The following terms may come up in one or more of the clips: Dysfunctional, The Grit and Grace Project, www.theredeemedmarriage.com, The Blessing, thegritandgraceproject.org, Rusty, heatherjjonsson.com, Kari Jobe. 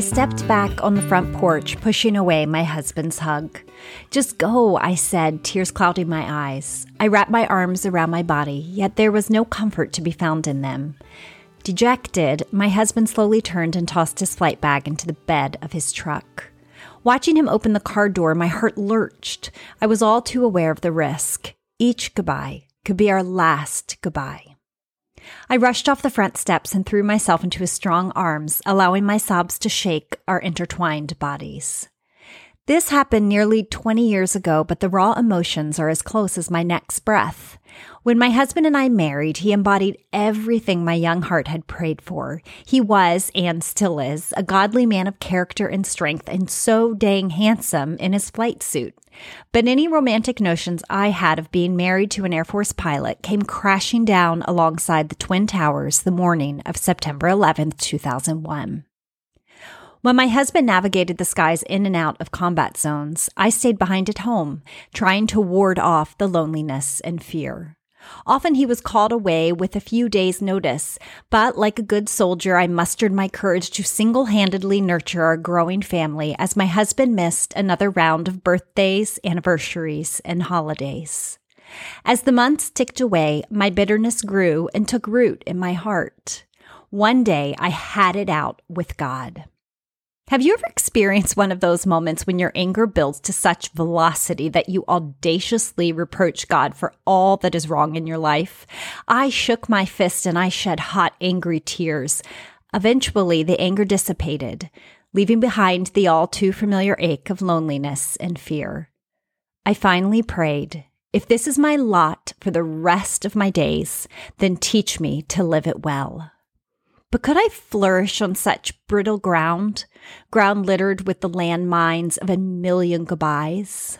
I stepped back on the front porch, pushing away my husband's hug. "Just go," I said, tears clouding my eyes. I wrapped my arms around my body, yet there was no comfort to be found in them. Dejected, my husband slowly turned and tossed his flight bag into the bed of his truck. Watching him open the car door, my heart lurched. I was all too aware of the risk. Each goodbye could be our last goodbye. I rushed off the front steps and threw myself into his strong arms, allowing my sobs to shake our intertwined bodies. This happened nearly 20 years ago, but the raw emotions are as close as my next breath. When my husband and I married, he embodied everything my young heart had prayed for. He was, and still is, a godly man of character and strength, and so dang handsome in his flight suit. But any romantic notions I had of being married to an Air Force pilot came crashing down alongside the Twin Towers the morning of September 11, 2001. When my husband navigated the skies in and out of combat zones, I stayed behind at home, trying to ward off the loneliness and fear. Often he was called away with a few days' notice, but like a good soldier, I mustered my courage to single-handedly nurture our growing family as my husband missed another round of birthdays, anniversaries, and holidays. As the months ticked away, my bitterness grew and took root in my heart. One day, I had it out with God. Have you ever experienced one of those moments when your anger builds to such velocity that you audaciously reproach God for all that is wrong in your life? I shook my fist and I shed hot, angry tears. Eventually, the anger dissipated, leaving behind the all-too-familiar ache of loneliness and fear. I finally prayed, "If this is my lot for the rest of my days, then teach me to live it well." But could I flourish on such brittle ground littered with the landmines of a million goodbyes?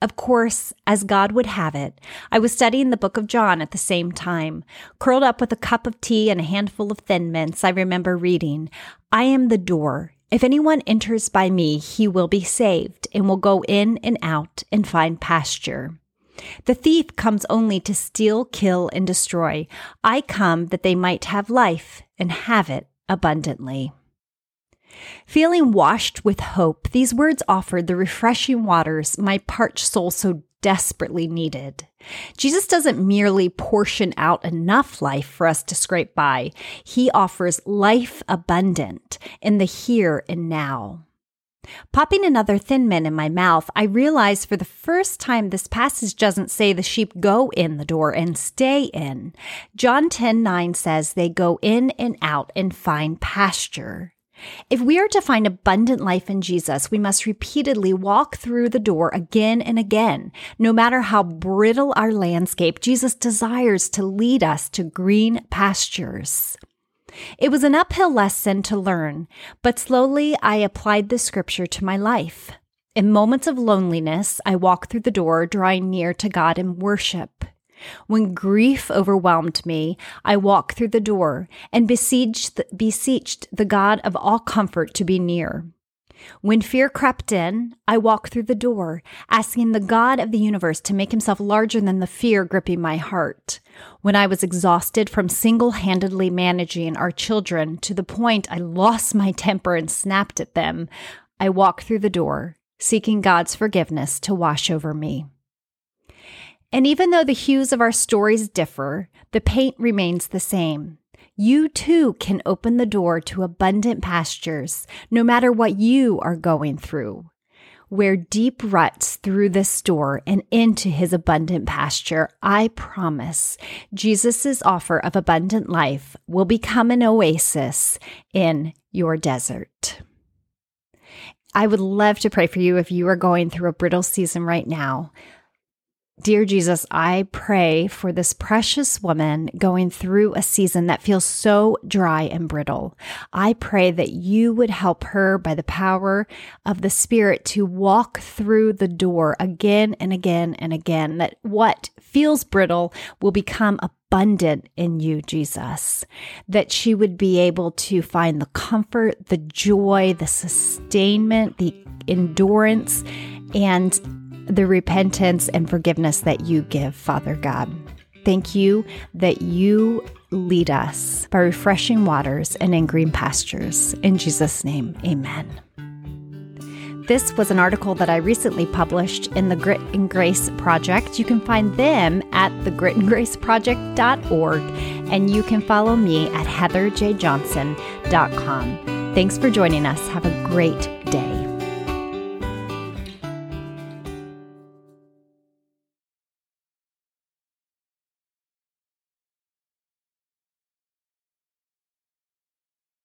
Of course, as God would have it, I was studying the book of John at the same time. Curled up with a cup of tea and a handful of Thin Mints, I remember reading, "I am the door. If anyone enters by me, he will be saved and will go in and out and find pasture. The thief comes only to steal, kill, and destroy. I come that they might have life and have it abundantly." Feeling washed with hope, these words offered the refreshing waters my parched soul so desperately needed. Jesus doesn't merely portion out enough life for us to scrape by. He offers life abundant in the here and now. Popping another Thin Mint in my mouth, I realized for the first time this passage doesn't say the sheep go in the door and stay in. John 10:9 says they go in and out and find pasture. If we are to find abundant life in Jesus, we must repeatedly walk through the door again and again. No matter how brittle our landscape, Jesus desires to lead us to green pastures. It was an uphill lesson to learn, but slowly I applied the scripture to my life. In moments of loneliness, I walked through the door, drawing near to God in worship. When grief overwhelmed me, I walked through the door and beseeched the God of all comfort to be near. When fear crept in, I walked through the door, asking the God of the universe to make himself larger than the fear gripping my heart. When I was exhausted from single-handedly managing our children to the point I lost my temper and snapped at them, I walked through the door, seeking God's forgiveness to wash over me. And even though the hues of our stories differ, the paint remains the same. You too can open the door to abundant pastures, no matter what you are going through. Wear deep ruts through this door and into his abundant pasture, I promise, Jesus' offer of abundant life will become an oasis in your desert. I would love to pray for you if you are going through a brittle season right now. Dear Jesus, I pray for this precious woman going through a season that feels so dry and brittle. I pray that you would help her by the power of the Spirit to walk through the door again and again and again, that what feels brittle will become abundant in you, Jesus, that she would be able to find the comfort, the joy, the sustainment, the endurance, and the repentance and forgiveness that you give, Father God. Thank you that you lead us by refreshing waters and in green pastures. In Jesus' name, amen. This was an article that I recently published in the Grit and Grace Project. You can find them at thegritandgraceproject.org, and you can follow me at heatherjjonsson.com. Thanks for joining us. Have a great